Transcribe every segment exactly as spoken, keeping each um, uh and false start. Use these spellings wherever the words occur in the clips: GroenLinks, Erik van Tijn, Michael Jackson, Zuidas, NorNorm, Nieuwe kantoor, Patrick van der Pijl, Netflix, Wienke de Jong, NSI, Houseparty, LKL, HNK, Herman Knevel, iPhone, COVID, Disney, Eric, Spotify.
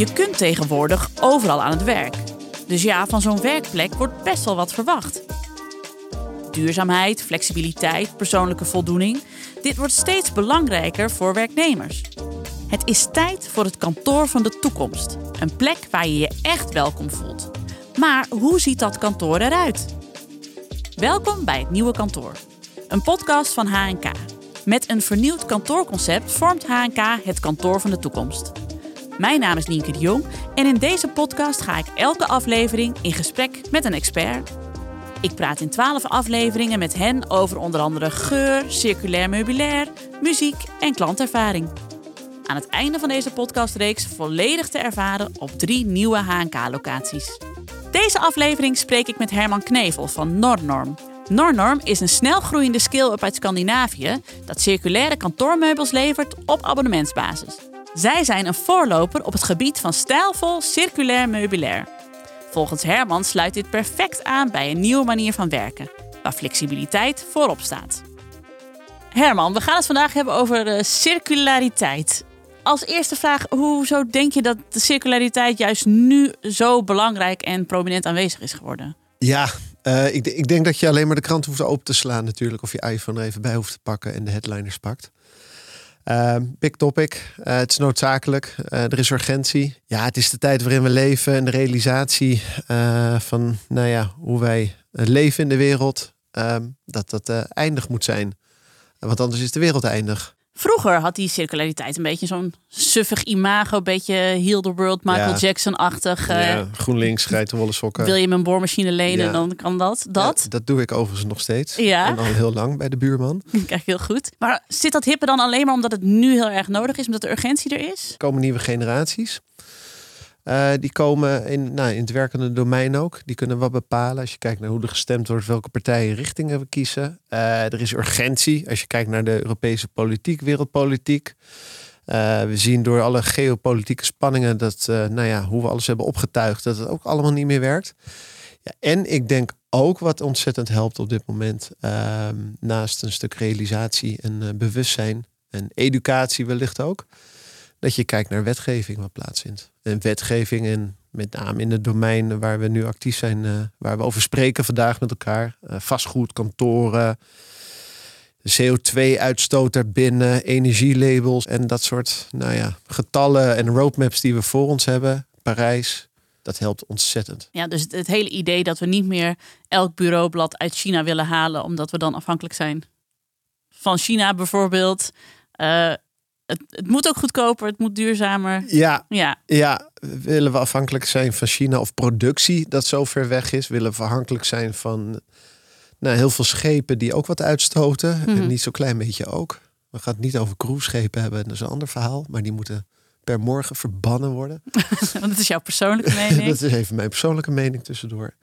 Je kunt tegenwoordig overal aan het werk. Dus ja, van zo'n werkplek wordt best wel wat verwacht. Duurzaamheid, flexibiliteit, persoonlijke voldoening. Dit wordt steeds belangrijker voor werknemers. Het is tijd voor het kantoor van de toekomst. Een plek waar je je echt welkom voelt. Maar hoe ziet dat kantoor eruit? Welkom bij het Nieuwe Kantoor. Een podcast van H N K. Met een vernieuwd kantoorconcept vormt H N K het kantoor van de toekomst. Mijn naam is Wienke de Jong en in deze podcast ga ik elke aflevering in gesprek met een expert. Ik praat in twaalf afleveringen met hen over onder andere geur, circulair meubilair, muziek en klantervaring. Aan het einde van deze podcastreeks volledig te ervaren op drie nieuwe H N K-locaties. Deze aflevering spreek ik met Herman Knevel van NorNorm. NorNorm is een snelgroeiende scale-up uit Scandinavië dat circulaire kantoormeubels levert op abonnementsbasis. Zij zijn een voorloper op het gebied van stijlvol circulair meubilair. Volgens Herman sluit dit perfect aan bij een nieuwe manier van werken, waar flexibiliteit voorop staat. Herman, we gaan het vandaag hebben over circulariteit. Als eerste vraag, hoezo denk je dat de circulariteit juist nu zo belangrijk en prominent aanwezig is geworden? Ja, uh, ik, ik denk dat je alleen maar de krant hoeft open te slaan natuurlijk, of je iPhone even bij hoeft te pakken en de headliners pakt. Uh, big topic. Uh, het is noodzakelijk. Uh, er is urgentie. Ja, het is de tijd waarin we leven en de realisatie uh, van nou ja, hoe wij leven in de wereld, uh, dat dat uh, eindig moet zijn. Want anders is de wereld eindig. Vroeger had die circulariteit een beetje zo'n suffig imago, een beetje Heal the World, Michael ja. Jackson-achtig. Ja, GroenLinks, grijt de wollen sokken. Wil je mijn boormachine lenen, ja. dan kan dat. Dat. Ja, dat doe ik overigens nog steeds. Ja. En al heel lang bij de buurman. Kijk, heel goed. Maar zit dat hippe dan alleen maar omdat het nu heel erg nodig is, omdat de urgentie er is? Er komen nieuwe generaties. Uh, die komen in, nou, in het werkende domein ook. Die kunnen wat bepalen. Als je kijkt naar hoe er gestemd wordt, welke partijen richtingen we kiezen. Uh, er is urgentie. Als je kijkt naar de Europese politiek, wereldpolitiek. Uh, we zien door alle geopolitieke spanningen dat, uh, nou ja, hoe we alles hebben opgetuigd, dat het ook allemaal niet meer werkt. Ja, en ik denk ook wat ontzettend helpt op dit moment, uh, naast een stuk realisatie en uh, bewustzijn en educatie wellicht ook, dat je kijkt naar wetgeving wat plaatsvindt. En wetgeving, en met name in het domein waar we nu actief zijn, Uh, waar we over spreken vandaag met elkaar. Uh, vastgoed, kantoren, C O twee uitstoot daarbinnen, energielabels en dat soort nou ja, getallen en roadmaps die we voor ons hebben. Parijs, dat helpt ontzettend. Ja, dus het, het hele idee dat we niet meer elk bureaublad uit China willen halen, omdat we dan afhankelijk zijn van China bijvoorbeeld. Uh, Het, het moet ook goedkoper, het moet duurzamer. Ja, ja. ja, willen we afhankelijk zijn van China of productie dat zo ver weg is? Willen we afhankelijk zijn van nou, heel veel schepen die ook wat uitstoten? Mm-hmm. En niet zo'n klein beetje ook. We gaan het niet over cruiseschepen hebben, dat is een ander verhaal. Maar die moeten per morgen verbannen worden. Dat is jouw persoonlijke mening? Dat is even mijn persoonlijke mening tussendoor.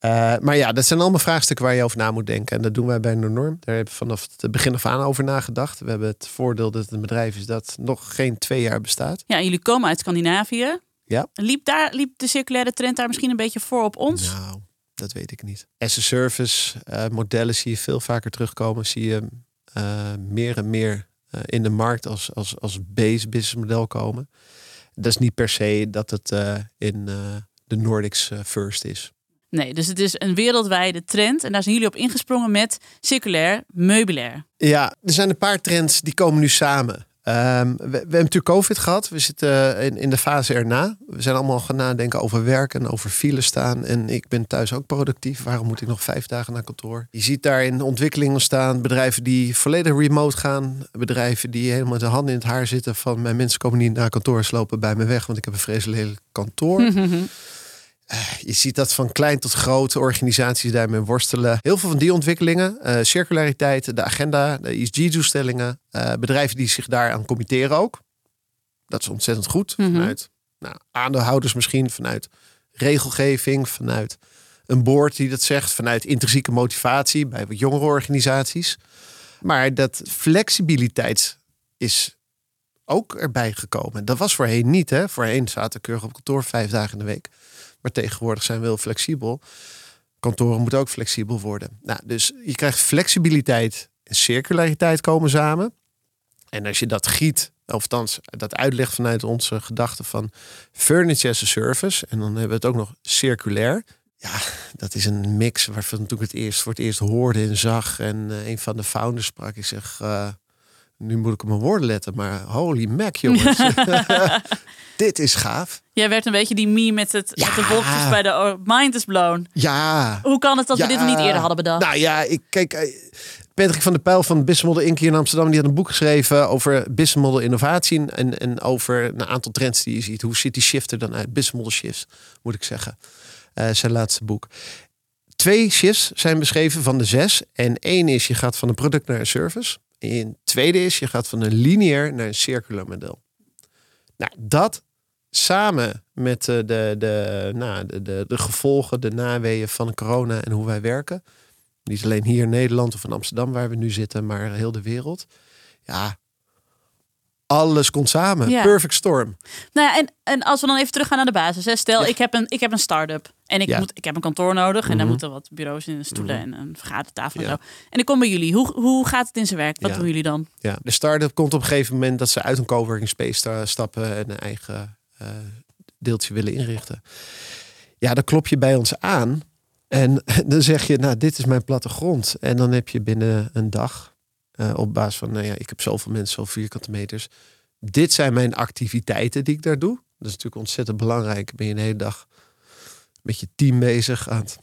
Uh, maar ja, dat zijn allemaal vraagstukken waar je over na moet denken. En dat doen wij bij NorNorm. Daar hebben we vanaf het begin af aan over nagedacht. We hebben het voordeel dat het een bedrijf is dat nog geen twee jaar bestaat. Ja, en jullie komen uit Scandinavië. Ja. Liep, daar, liep de circulaire trend daar misschien een beetje voor op ons? Nou, dat weet ik niet. As a service uh, modellen zie je veel vaker terugkomen. Zie je uh, meer en meer uh, in de markt als, als, als base business model komen. Dat is niet per se dat het uh, in uh, de Nordics uh, first is. Nee, dus het is een wereldwijde trend. En daar zijn jullie op ingesprongen met circulair meubilair. Ja, er zijn een paar trends die komen nu samen. Um, we, we hebben natuurlijk COVID gehad. We zitten in, in de fase erna. We zijn allemaal gaan nadenken over werk en over file staan. En ik ben thuis ook productief. Waarom moet ik nog vijf dagen naar kantoor? Je ziet daarin ontwikkelingen staan. Bedrijven die volledig remote gaan. Bedrijven die helemaal de handen in het haar zitten van mijn mensen komen niet naar kantoor, ze lopen bij me weg, want ik heb een vreselijk kantoor. Je ziet dat van klein tot grote organisaties daarmee worstelen. Heel veel van die ontwikkelingen, uh, circulariteit, de agenda, de E S G-doelstellingen. Uh, bedrijven die zich daaraan committeren ook. Dat is ontzettend goed. Mm-hmm. Vanuit nou, aandeelhouders misschien, vanuit regelgeving, vanuit een board die dat zegt. Vanuit intrinsieke motivatie bij wat jongere organisaties. Maar dat flexibiliteit is ook erbij gekomen. Dat was voorheen niet. Hè? Voorheen zaten keurig op kantoor vijf dagen in de week. Maar tegenwoordig zijn we heel flexibel. Kantoren moeten ook flexibel worden. Nou, dus je krijgt flexibiliteit en circulariteit komen samen. En als je dat giet, of althans dat uitlegt vanuit onze gedachte van furniture as a service. En dan hebben we het ook nog circulair. Ja, dat is een mix waarvan toen ik het eerst voor het eerst hoorde en zag. En uh, een van de founders sprak, ik zeg... Uh, nu moet ik op mijn woorden letten, maar holy mac, jongens. Dit is gaaf. Jij werd een beetje die meme met het, ja. met de wolkjes bij de mind is blown. Ja. Hoe kan het dat ja. we dit nog niet eerder hadden bedacht? Nou ja, ik kijk, Patrick van der Pijl van Business Model Incorporated in Amsterdam, die had een boek geschreven over business model innovatie en, en over een aantal trends die je ziet. Hoe ziet die shift er dan uit? Business model shifts, moet ik zeggen. Uh, zijn laatste boek. Twee shifts zijn beschreven van de zes. En één is, je gaat van een product naar een service. En het tweede is, je gaat van een lineair naar een circulair model. Nou, dat samen met de, de, de, nou, de, de, de gevolgen, de naweeën van corona en hoe wij werken. Niet alleen hier in Nederland of in Amsterdam waar we nu zitten, maar heel de wereld. Ja, alles komt samen. Ja. Perfect storm. Nou ja, en, en als we dan even teruggaan naar de basis. Hè? Stel, ja. ik heb een, ik heb een start-up. En ik, ja. moet, ik heb een kantoor nodig. En mm-hmm. daar moeten wat bureaus in, stoelen mm-hmm. en een vergadertafel ja. en zo. En ik kom bij jullie. Hoe, hoe gaat het in zijn werk? Wat ja. doen jullie dan? Ja, de start-up komt op een gegeven moment dat ze uit een coworking space stappen en een eigen uh, deeltje willen inrichten. Ja, dan klop je bij ons aan. En dan zeg je, nou, dit is mijn plattegrond. En dan heb je binnen een dag, uh, op basis van, nou ja, ik heb zoveel mensen, zoveel vierkante meters. Dit zijn mijn activiteiten die ik daar doe. Dat is natuurlijk ontzettend belangrijk. Ben je een hele dag met je team bezig aan het,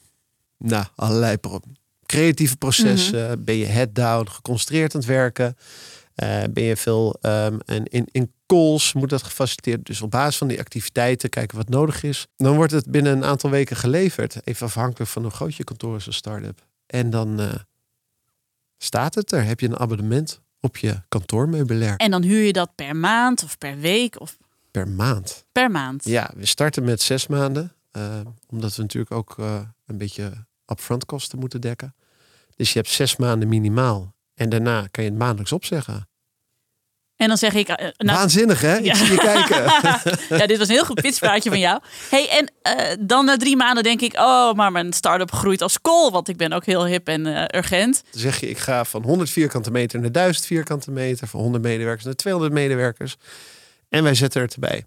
nou, allerlei pro- creatieve processen. Mm-hmm. Ben je head down, geconcentreerd aan het werken. Uh, ben je veel um, en in, in calls moet dat gefaciliteerd. Dus op basis van die activiteiten kijken wat nodig is. Dan wordt het binnen een aantal weken geleverd. Even afhankelijk van hoe groot je kantoor is als start-up. En dan uh, staat het er. Heb je een abonnement op je kantoormeubilair. En dan huur je dat per maand of per week? Of... Per maand. Per maand. Ja, we starten met zes maanden. Uh, omdat we natuurlijk ook uh, een beetje upfront kosten moeten dekken. Dus je hebt zes maanden minimaal. En daarna kan je het maandelijks opzeggen. En dan zeg ik... Uh, nou, waanzinnig, hè? Ja. Ik zie je kijken. Ja, dit was een heel goed pitchpraatje van jou. Hey, en uh, dan na drie maanden denk ik... Oh, maar mijn start-up groeit als kool. Want ik ben ook heel hip en uh, urgent. Dan zeg je, ik ga van honderd vierkante meter naar duizend vierkante meter. Van honderd medewerkers naar tweehonderd medewerkers. En wij zetten het erbij.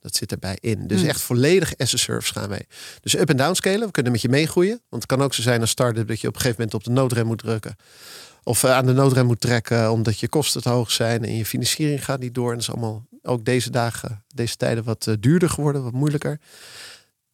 Dat zit erbij in. Dus echt volledig as a service gaan wij. Dus up en down scalen. We kunnen met je meegroeien. Want het kan ook zo zijn als start-up dat je op een gegeven moment op de noodrem moet drukken. Of aan de noodrem moet trekken omdat je kosten te hoog zijn. En je financiering gaat niet door. En dat is allemaal ook deze dagen, deze tijden wat duurder geworden. Wat moeilijker.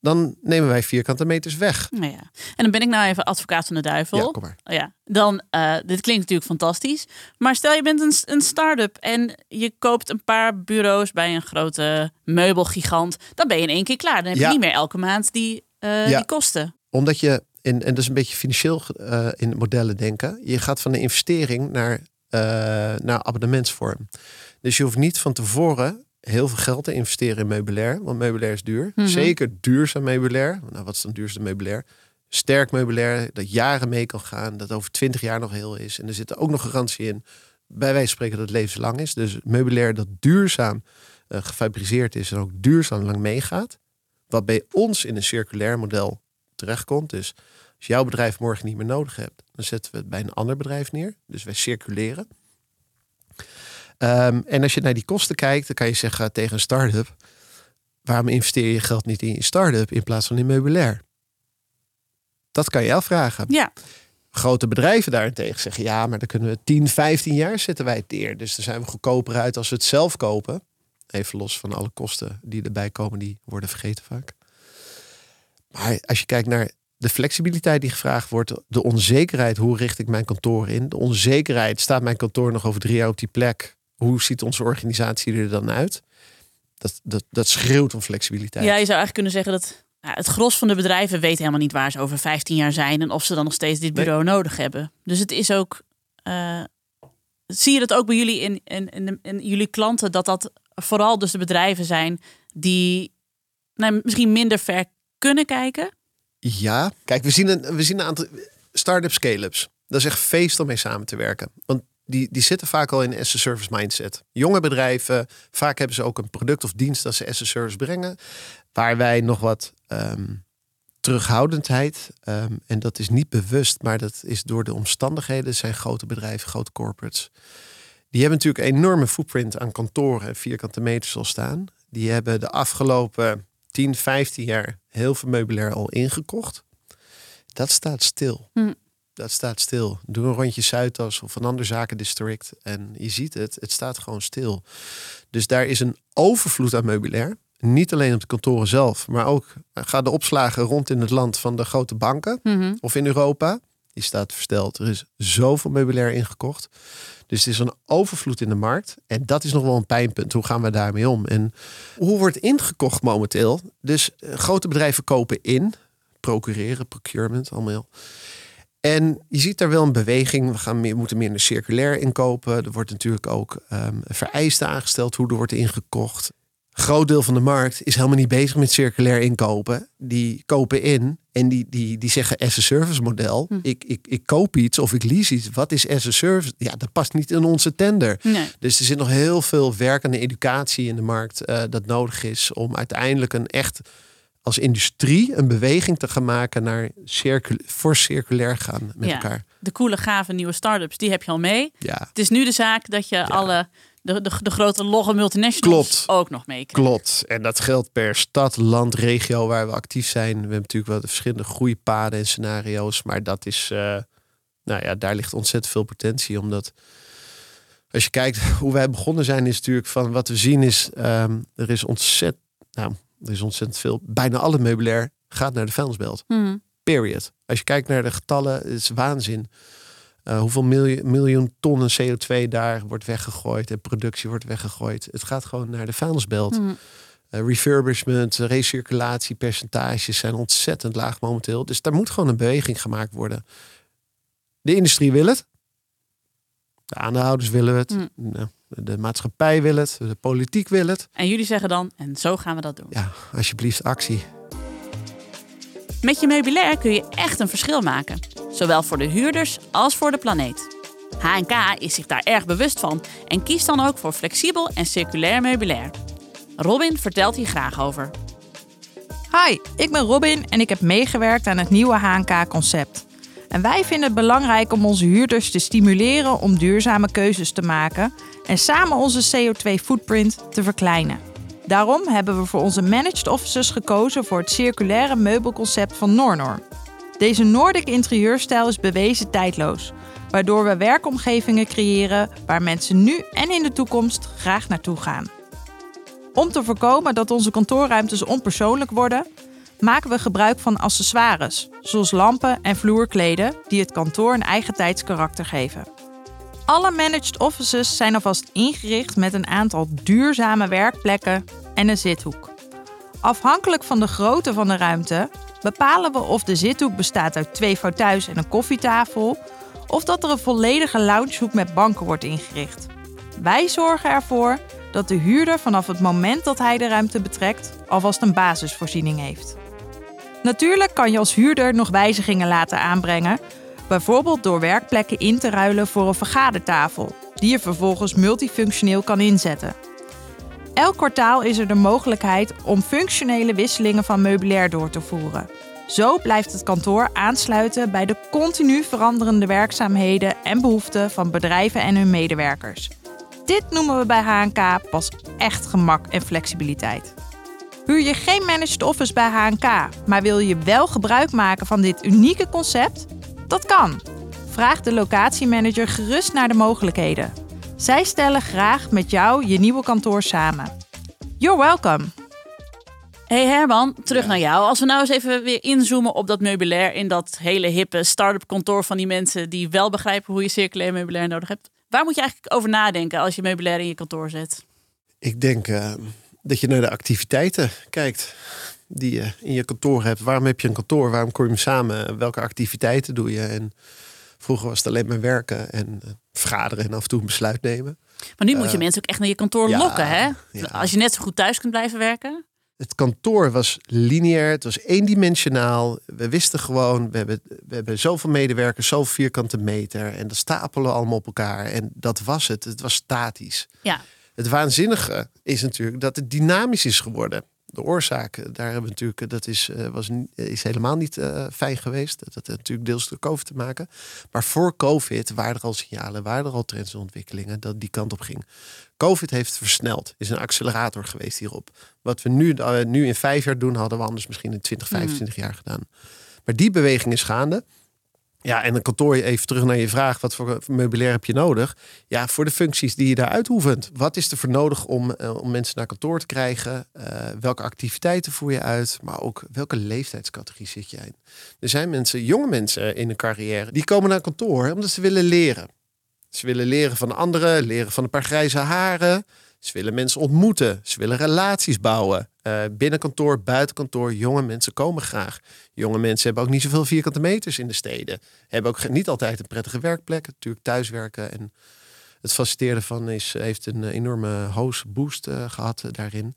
Dan nemen wij vierkante meters weg. Nou ja. En dan ben ik nou even advocaat van de duivel. Ja, kom maar. Oh ja. Dan, uh, dit klinkt natuurlijk fantastisch. Maar stel je bent een, een start-up en je koopt een paar bureaus bij een grote meubelgigant. Dan ben je in één keer klaar. Dan heb je ja. niet meer elke maand die, uh, ja. die kosten. Omdat je, in, en dat is een beetje financieel uh, in modellen denken. Je gaat van de investering naar, uh, naar abonnementsvorm. Dus je hoeft niet van tevoren... heel veel geld te investeren in meubilair. Want meubilair is duur. Mm-hmm. Zeker duurzaam meubilair. Nou, wat is dan duurzaam meubilair? Sterk meubilair, dat jaren mee kan gaan. Dat over twintig jaar nog heel is. En er zit ook nog garantie in. Bij wijze van spreken dat het levenslang is. Dus meubilair dat duurzaam uh, gefabriceerd is. En ook duurzaam lang meegaat. Wat bij ons in een circulair model terechtkomt. Dus als jouw bedrijf morgen niet meer nodig hebt. Dan zetten we het bij een ander bedrijf neer. Dus wij circuleren. Um, en als je naar die kosten kijkt, dan kan je zeggen tegen een start-up... waarom investeer je geld niet in je start-up in plaats van in meubilair? Dat kan je afvragen. Ja. Grote bedrijven daarentegen zeggen... ja, maar dan kunnen we tien, vijftien jaar zetten wij het neer. Dus dan zijn we goedkoper uit als we het zelf kopen. Even los van alle kosten die erbij komen, die worden vergeten vaak. Maar als je kijkt naar... de flexibiliteit die gevraagd wordt, de onzekerheid, hoe richt ik mijn kantoor in? De onzekerheid, staat mijn kantoor nog over drie jaar op die plek? Hoe ziet onze organisatie er dan uit? Dat, dat, dat schreeuwt om flexibiliteit. Ja, je zou eigenlijk kunnen zeggen dat ja, het gros van de bedrijven weet helemaal niet waar ze over vijftien jaar zijn en of ze dan nog steeds dit bureau nee. nodig hebben. Dus het is ook, uh, zie je dat ook bij jullie in, in, in, in jullie klanten, dat dat vooral dus de bedrijven zijn die nou, misschien minder ver kunnen kijken? Ja, kijk, we zien een, we zien een aantal start-up scale-ups. Dat is echt feest om mee samen te werken. Want die, die zitten vaak al in een as-a-service mindset. Jonge bedrijven, vaak hebben ze ook een product of dienst dat ze as-a-service brengen. Waar wij nog wat um, terughoudendheid, um, en dat is niet bewust, maar dat is door de omstandigheden, zijn grote bedrijven, grote corporates. Die hebben natuurlijk een enorme footprint aan kantoren en vierkante meters al staan. Die hebben de afgelopen tien, vijftien jaar heel veel meubilair al ingekocht. Dat staat stil. Hm. Dat staat stil. Doe een rondje Zuidas of een ander zakendistrict. En je ziet het, het staat gewoon stil. Dus daar is een overvloed aan meubilair. Niet alleen op de kantoren zelf, maar ook ga de opslagen rond in het land van de grote banken mm-hmm. of in Europa. Die staat versteld. Er is zoveel meubilair ingekocht. Dus het is een overvloed in de markt. En dat is nog wel een pijnpunt. Hoe gaan we daarmee om? En hoe wordt ingekocht momenteel? Dus grote bedrijven kopen in. Procureren, procurement, allemaal. En je ziet daar wel een beweging. We gaan meer, moeten meer naar circulair inkopen. Er wordt natuurlijk ook um, vereisten aangesteld hoe er wordt ingekocht. Een groot deel van de markt is helemaal niet bezig met circulair inkopen. Die kopen in en die, die, die zeggen as a service model. Hm. Ik, ik, ik koop iets of ik lease iets. Wat is as a service? Ja, dat past niet in onze tender. Nee. Dus er zit nog heel veel werk aan de educatie in de markt uh, dat nodig is om uiteindelijk een echt... als industrie een beweging te gaan maken naar circul- voor circulair gaan met ja, elkaar. De coole, gave nieuwe start-ups, die heb je al mee. Ja. Het is nu de zaak dat je ja. alle de, de, de grote logge multinationals Klopt. ook nog mee krijgt. Klopt. En dat geldt per stad, land, regio waar we actief zijn. We hebben natuurlijk wel de verschillende groeipaden en scenario's. Maar dat is, uh, nou ja, daar ligt ontzettend veel potentie. Omdat als je kijkt hoe wij begonnen zijn, is natuurlijk van wat we zien is, um, er is ontzettend... Nou, Er is ontzettend veel. Bijna alle meubilair gaat naar de vuilnisbelt. Mm. Period. Als je kijkt naar de getallen, het is waanzin. Uh, hoeveel miljoen, miljoen tonnen C O twee daar wordt weggegooid. En productie wordt weggegooid. Het gaat gewoon naar de vuilnisbelt. Mm. Uh, refurbishment, recirculatiepercentages zijn ontzettend laag momenteel. Dus daar moet gewoon een beweging gemaakt worden. De industrie wil het. De aandeelhouders willen het. Mm. Nou. De maatschappij wil het, de politiek wil het. En jullie zeggen dan, en zo gaan we dat doen. Ja, alsjeblieft actie. Met je meubilair kun je echt een verschil maken. Zowel voor de huurders als voor de planeet. H N K is zich daar erg bewust van en kiest dan ook voor flexibel en circulair meubilair. Robin vertelt hier graag over. Hi, ik ben Robin en ik heb meegewerkt aan het nieuwe H N K-concept. En wij vinden het belangrijk om onze huurders te stimuleren om duurzame keuzes te maken en samen onze C O twee footprint te verkleinen. Daarom hebben we voor onze managed offices gekozen voor het circulaire meubelconcept van NorNorm. Deze Noordic interieurstijl is bewezen tijdloos, waardoor we werkomgevingen creëren waar mensen nu en in de toekomst graag naartoe gaan. Om te voorkomen dat onze kantoorruimtes onpersoonlijk worden, maken we gebruik van accessoires, zoals lampen en vloerkleden, die het kantoor een eigentijds karakter geven. Alle managed offices zijn alvast ingericht met een aantal duurzame werkplekken en een zithoek. Afhankelijk van de grootte van de ruimte bepalen we of de zithoek bestaat uit twee fauteuils en een koffietafel, of dat er een volledige loungehoek met banken wordt ingericht. Wij zorgen ervoor dat de huurder vanaf het moment dat hij de ruimte betrekt alvast een basisvoorziening heeft. Natuurlijk kan je als huurder nog wijzigingen laten aanbrengen, bijvoorbeeld door werkplekken in te ruilen voor een vergadertafel, die je vervolgens multifunctioneel kan inzetten. Elk kwartaal is er de mogelijkheid om functionele wisselingen van meubilair door te voeren. Zo blijft het kantoor aansluiten bij de continu veranderende werkzaamheden en behoeften van bedrijven en hun medewerkers. Dit noemen we bij H N K pas echt gemak en flexibiliteit. Huur je geen managed office bij H N K, maar wil je wel gebruik maken van dit unieke concept? Dat kan. Vraag de locatiemanager gerust naar de mogelijkheden. Zij stellen graag met jou je nieuwe kantoor samen. You're welcome. Hey Herman, terug ja. naar jou. Als we nou eens even weer inzoomen op dat meubilair in dat hele hippe start-up kantoor van die mensen die wel begrijpen hoe je circulair meubilair nodig hebt. Waar moet je eigenlijk over nadenken als je meubilair in je kantoor zet? Ik denk uh, dat je naar de activiteiten kijkt die je in je kantoor hebt. Waarom heb je een kantoor? Waarom kom je samen? Welke activiteiten doe je? En vroeger was het alleen maar werken en uh, vergaderen en af en toe een besluit nemen. Maar nu uh, moet je mensen ook echt naar je kantoor ja, lokken, hè? Ja. Als je net zo goed thuis kunt blijven werken. Het kantoor was lineair, het was eendimensionaal. We wisten gewoon, we hebben, we hebben zoveel medewerkers, zoveel vierkante meter. En dat stapelen allemaal op elkaar. En dat was het, het was statisch. Ja. Het waanzinnige is natuurlijk dat het dynamisch is geworden. de oorzaak, daar hebben we natuurlijk, dat is, was, is helemaal niet uh, fijn geweest. Dat had natuurlijk deels door COVID te maken. Maar voor COVID waren er al signalen, waren er al trends en ontwikkelingen dat die kant op ging. COVID heeft versneld, is een accelerator geweest hierop. Wat we nu, uh, nu in vijf jaar doen, hadden we anders misschien in twintig, vijfentwintig mm. jaar gedaan. Maar die beweging is gaande. Ja, en een kantoor, even terug naar je vraag, wat voor meubilair heb je nodig? Ja, voor de functies die je daar uitoefent. Wat is er voor nodig om, uh, om mensen naar kantoor te krijgen? Uh, welke activiteiten voer je uit? Maar ook welke leeftijdscategorie zit je in? Er zijn mensen, jonge mensen in hun carrière, die komen naar kantoor omdat ze willen leren. Ze willen leren van anderen, leren van een paar grijze haren. Ze willen mensen ontmoeten. Ze willen relaties bouwen. Uh, binnen kantoor, buiten kantoor. Jonge mensen komen graag. Jonge mensen hebben ook niet zoveel vierkante meters in de steden. Hebben ook niet altijd een prettige werkplek. Natuurlijk thuiswerken en het faciliteren van is, heeft een enorme hoos boost uh, gehad uh, daarin.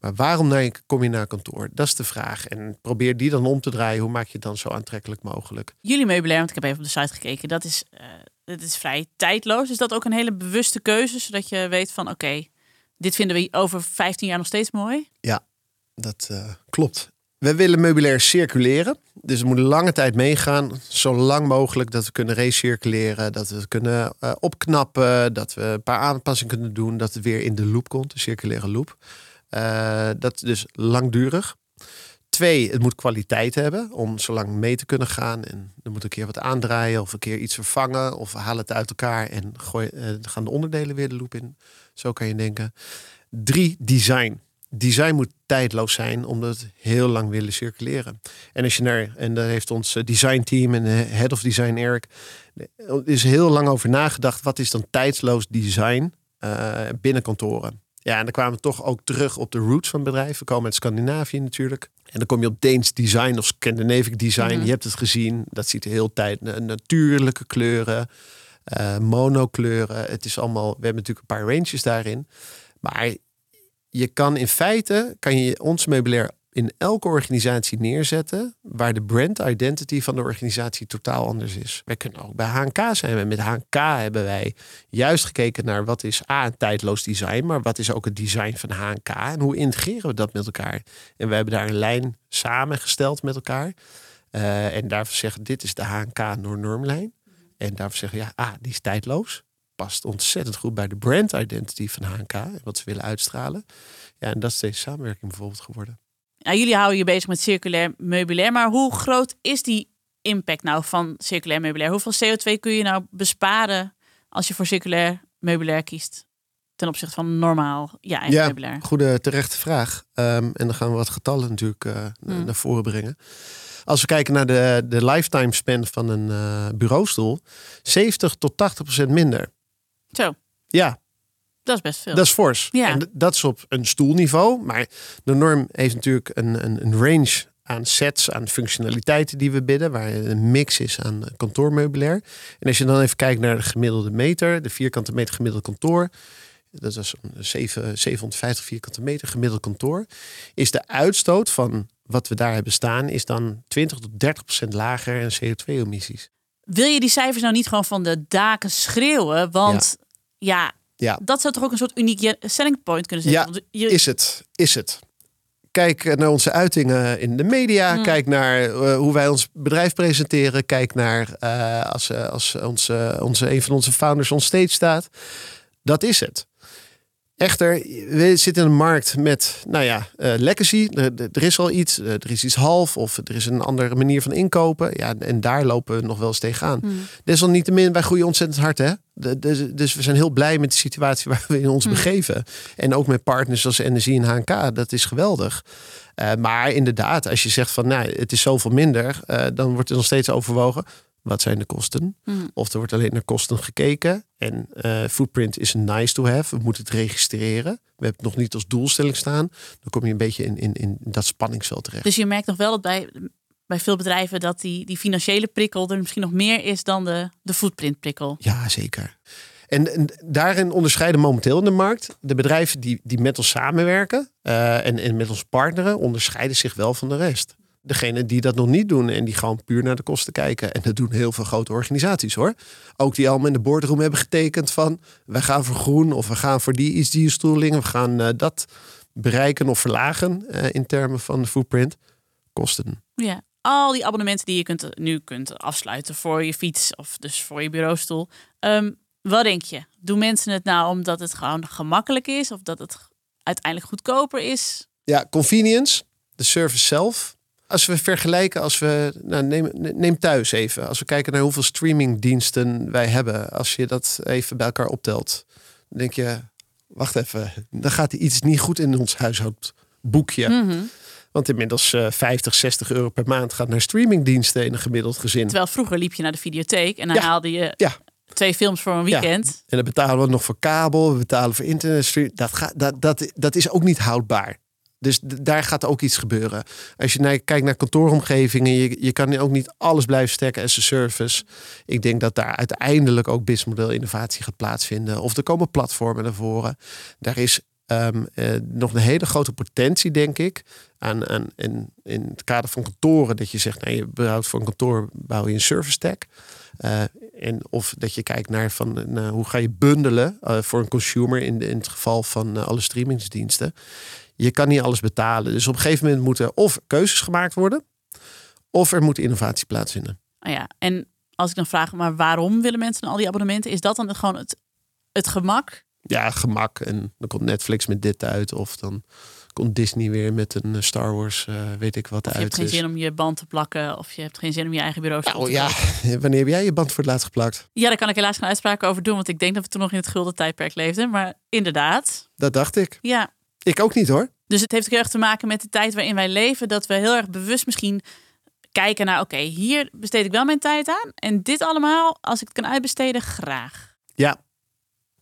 Maar waarom nou, kom je naar kantoor? Dat is de vraag. En probeer die dan om te draaien. Hoe maak je het dan zo aantrekkelijk mogelijk? Jullie meubilair, want ik heb even op de site gekeken. Dat is, uh, dat is vrij tijdloos. Is dat ook een hele bewuste keuze? Zodat je weet van oké. Okay, dit vinden we over vijftien jaar nog steeds mooi? Ja, dat uh, klopt. We willen meubilair circuleren. Dus het moet lange tijd meegaan. Zo lang mogelijk dat we kunnen recirculeren. Dat we het kunnen uh, opknappen. Dat we een paar aanpassingen kunnen doen. Dat het weer in de loop komt. De circulaire loop. Uh, dat is dus langdurig. Twee, het moet kwaliteit hebben om zo lang mee te kunnen gaan. En er moet een keer wat aandraaien of een keer iets vervangen. Of we halen het uit elkaar en gooi, uh, gaan de onderdelen weer de loop in. Zo kan je denken. Drie, design. Design moet tijdloos zijn, omdat we heel lang willen circuleren. En als je naar, en daar heeft ons design team en head of design Eric, er is heel lang over nagedacht. Wat is dan tijdloos design uh, binnen kantoren? Ja, en dan kwamen we toch ook terug op de roots van bedrijven. We komen uit Scandinavië natuurlijk. En dan kom je op Deens design of Scandinavisch design. Mm-hmm. Je hebt het gezien. Dat ziet de hele tijd natuurlijke kleuren, uh, monokleuren. Het is allemaal. We hebben natuurlijk een paar ranges daarin. Maar je kan in feite kan je ons meubilair in elke organisatie neerzetten waar de brand identity van de organisatie totaal anders is. Wij kunnen ook bij H N K zijn. En met H N K hebben wij juist gekeken naar wat is A, een tijdloos design, maar wat is ook het design van H N K en hoe integreren we dat met elkaar? En we hebben daar een lijn samengesteld met elkaar. Uh, en daarvoor zeggen, dit is de H N K-NorNorm lijn. En daarvoor zeggen, ja, A, die is tijdloos. Past ontzettend goed bij de brand identity van H N K en wat ze willen uitstralen. Ja, en dat is deze samenwerking bijvoorbeeld geworden. Nou, jullie houden je bezig met circulair meubilair, maar hoe groot is die impact nou van circulair meubilair? Hoeveel C O twee kun je nou besparen als je voor circulair meubilair kiest ten opzichte van normaal je eigen ja, meubilair? Goede terechte vraag. Um, en dan gaan we wat getallen natuurlijk uh, hmm. naar voren brengen. Als we kijken naar de, de lifetime span van een uh, bureaustoel, zeventig tot tachtig procent minder. Zo. Ja. Dat is best veel. Dat is fors. Ja. En dat is op een stoelniveau. Maar de norm heeft natuurlijk een, een, een range aan sets, aan functionaliteiten die we bidden. Waar een mix is aan kantoormeubilair. En als je dan even kijkt naar de gemiddelde meter. De vierkante meter gemiddeld kantoor. Dat is zevenhonderdvijftig vierkante meter gemiddeld kantoor. Is de uitstoot van wat we daar hebben staan. Is dan twintig tot dertig procent lager in C O twee emissies. Wil je die cijfers nou niet gewoon van de daken schreeuwen? Want ja... ja Ja. Dat zou toch ook een soort uniek selling point kunnen zijn? Ja, je... is het. Is het. Kijk naar onze uitingen in de media. Mm. Kijk naar uh, hoe wij ons bedrijf presenteren. Kijk naar uh, als, uh, als onze, onze, een van onze founders on stage staat. Dat is het. Echter, we zitten in een markt met, nou ja, uh, legacy. Er, er is al iets, er is iets half of er is een andere manier van inkopen. Ja, en daar lopen we nog wel eens tegenaan. Mm. Desalniettemin, wij groeien ontzettend hard, hè? De, de, dus we zijn heel blij met de situatie waar we in ons mm. begeven. En ook met partners als N S I en H N K, dat is geweldig. Uh, maar inderdaad, als je zegt van, nou, het is zoveel minder, uh, dan wordt het nog steeds overwogen. Wat zijn de kosten? Hmm. Of er wordt alleen naar kosten gekeken. En uh, footprint is nice to have. We moeten het registreren. We hebben het nog niet als doelstelling staan. Dan kom je een beetje in, in, in dat spanningsveld terecht. Dus je merkt nog wel dat bij, bij veel bedrijven... dat die, die financiële prikkel er misschien nog meer is... dan de, de footprint prikkel. Ja, zeker. En, en daarin onderscheiden momenteel in de markt... de bedrijven die, die met ons samenwerken... Uh, en, en met ons partneren... onderscheiden zich wel van de rest. Degene die dat nog niet doen en die gewoon puur naar de kosten kijken. En dat doen heel veel grote organisaties hoor. Ook die allemaal in de boardroom hebben getekend van... wij gaan voor groen of we gaan voor die iets, die stoeling. We gaan uh, dat bereiken of verlagen uh, in termen van de footprint, kosten. Ja, al die abonnementen die je kunt, nu kunt afsluiten voor je fiets of dus voor je bureaustoel. Um, wat denk je? Doen mensen het nou omdat het gewoon gemakkelijk is of dat het uiteindelijk goedkoper is? Ja, convenience, de service zelf. Als we vergelijken, als we nou neem, neem thuis even. Als we kijken naar hoeveel streamingdiensten wij hebben. Als je dat even bij elkaar optelt. Dan denk je, wacht even. Dan gaat er iets niet goed in ons huishoudboekje. Mm-hmm. Want inmiddels uh, vijftig, zestig euro per maand gaat naar streamingdiensten in een gemiddeld gezin. Terwijl vroeger liep je naar de videotheek en dan ja, haalde je ja. twee films voor een weekend. Ja. En dan betalen we nog voor kabel, we betalen voor internet. Dat, ga, dat, dat, dat is ook niet houdbaar. Dus d- daar gaat ook iets gebeuren. Als je naar, kijkt naar kantooromgevingen, je, je kan ook niet alles blijven stekken as a service. Ik denk dat daar uiteindelijk ook businessmodel innovatie gaat plaatsvinden. Of er komen platformen naar voren. Daar is um, uh, nog een hele grote potentie, denk ik, aan, aan, in, in het kader van kantoren. Dat je zegt, nou, je bouwt voor een kantoor bouw je een service tech. Uh, en of dat je kijkt naar van, nou, hoe ga je bundelen uh, voor een consumer in, in het geval van uh, alle streamingsdiensten. Je kan niet alles betalen. Dus op een gegeven moment moeten of keuzes gemaakt worden, of er moet innovatie plaatsvinden. Oh ja, en als ik dan vraag, maar waarom willen mensen al die abonnementen? Is dat dan gewoon het, het gemak? Ja, gemak. En dan komt Netflix met dit uit. Of dan komt Disney weer met een Star Wars, uh, weet ik wat, uit. Je hebt geen zin om je band te plakken. Of je hebt geen zin om je eigen bureau te plakken. Nou ja, wanneer heb jij je band voor het laatst geplakt? Ja, daar kan ik helaas geen uitspraken over doen. Want ik denk dat we toen nog in het gulden tijdperk leefden. Maar inderdaad. Dat dacht ik. Ja. Ik ook niet hoor. Dus het heeft ook heel erg te maken met de tijd waarin wij leven. Dat we heel erg bewust misschien kijken naar, oké, okay, hier besteed ik wel mijn tijd aan. En dit allemaal, als ik het kan uitbesteden, graag. Ja.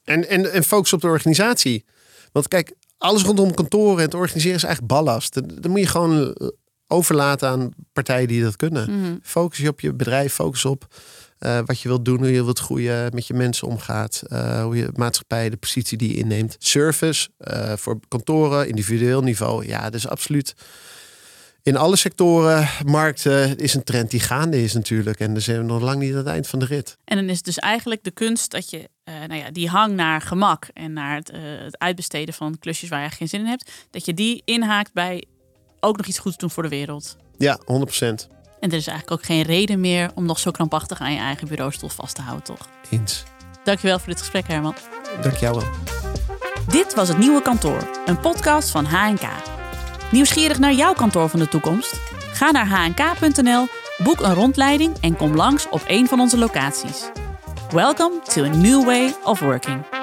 En, en, en focus op de organisatie. Want kijk, alles rondom kantoren en het organiseren is eigenlijk ballast. Dat moet je gewoon overlaten aan partijen die dat kunnen. Mm-hmm. Focus je op je bedrijf. Focus op uh, wat je wilt doen. Hoe je wilt groeien. Met je mensen omgaat. Uh, hoe je maatschappij, de positie die je inneemt. Service uh, voor kantoren. Individueel niveau. Ja, dus absoluut. In alle sectoren, markten, is een trend die gaande is natuurlijk. En dan zijn we nog lang niet aan het eind van de rit. En dan is het dus eigenlijk de kunst dat je uh, nou ja, die hang naar gemak en naar het, uh, het uitbesteden van klusjes waar je geen zin in hebt. Dat je die inhaakt bij ook nog iets goeds doen voor de wereld. Ja, honderd procent. En er is eigenlijk ook geen reden meer om nog zo krampachtig aan je eigen bureaustoel vast te houden, toch? Eens. Dankjewel voor dit gesprek, Herman. Dank jou wel. Dit was Het Nieuwe Kantoor, een podcast van H N K. Nieuwsgierig naar jouw kantoor van de toekomst? Ga naar h n k punt n l, boek een rondleiding en kom langs op een van onze locaties. Welcome to a new way of working.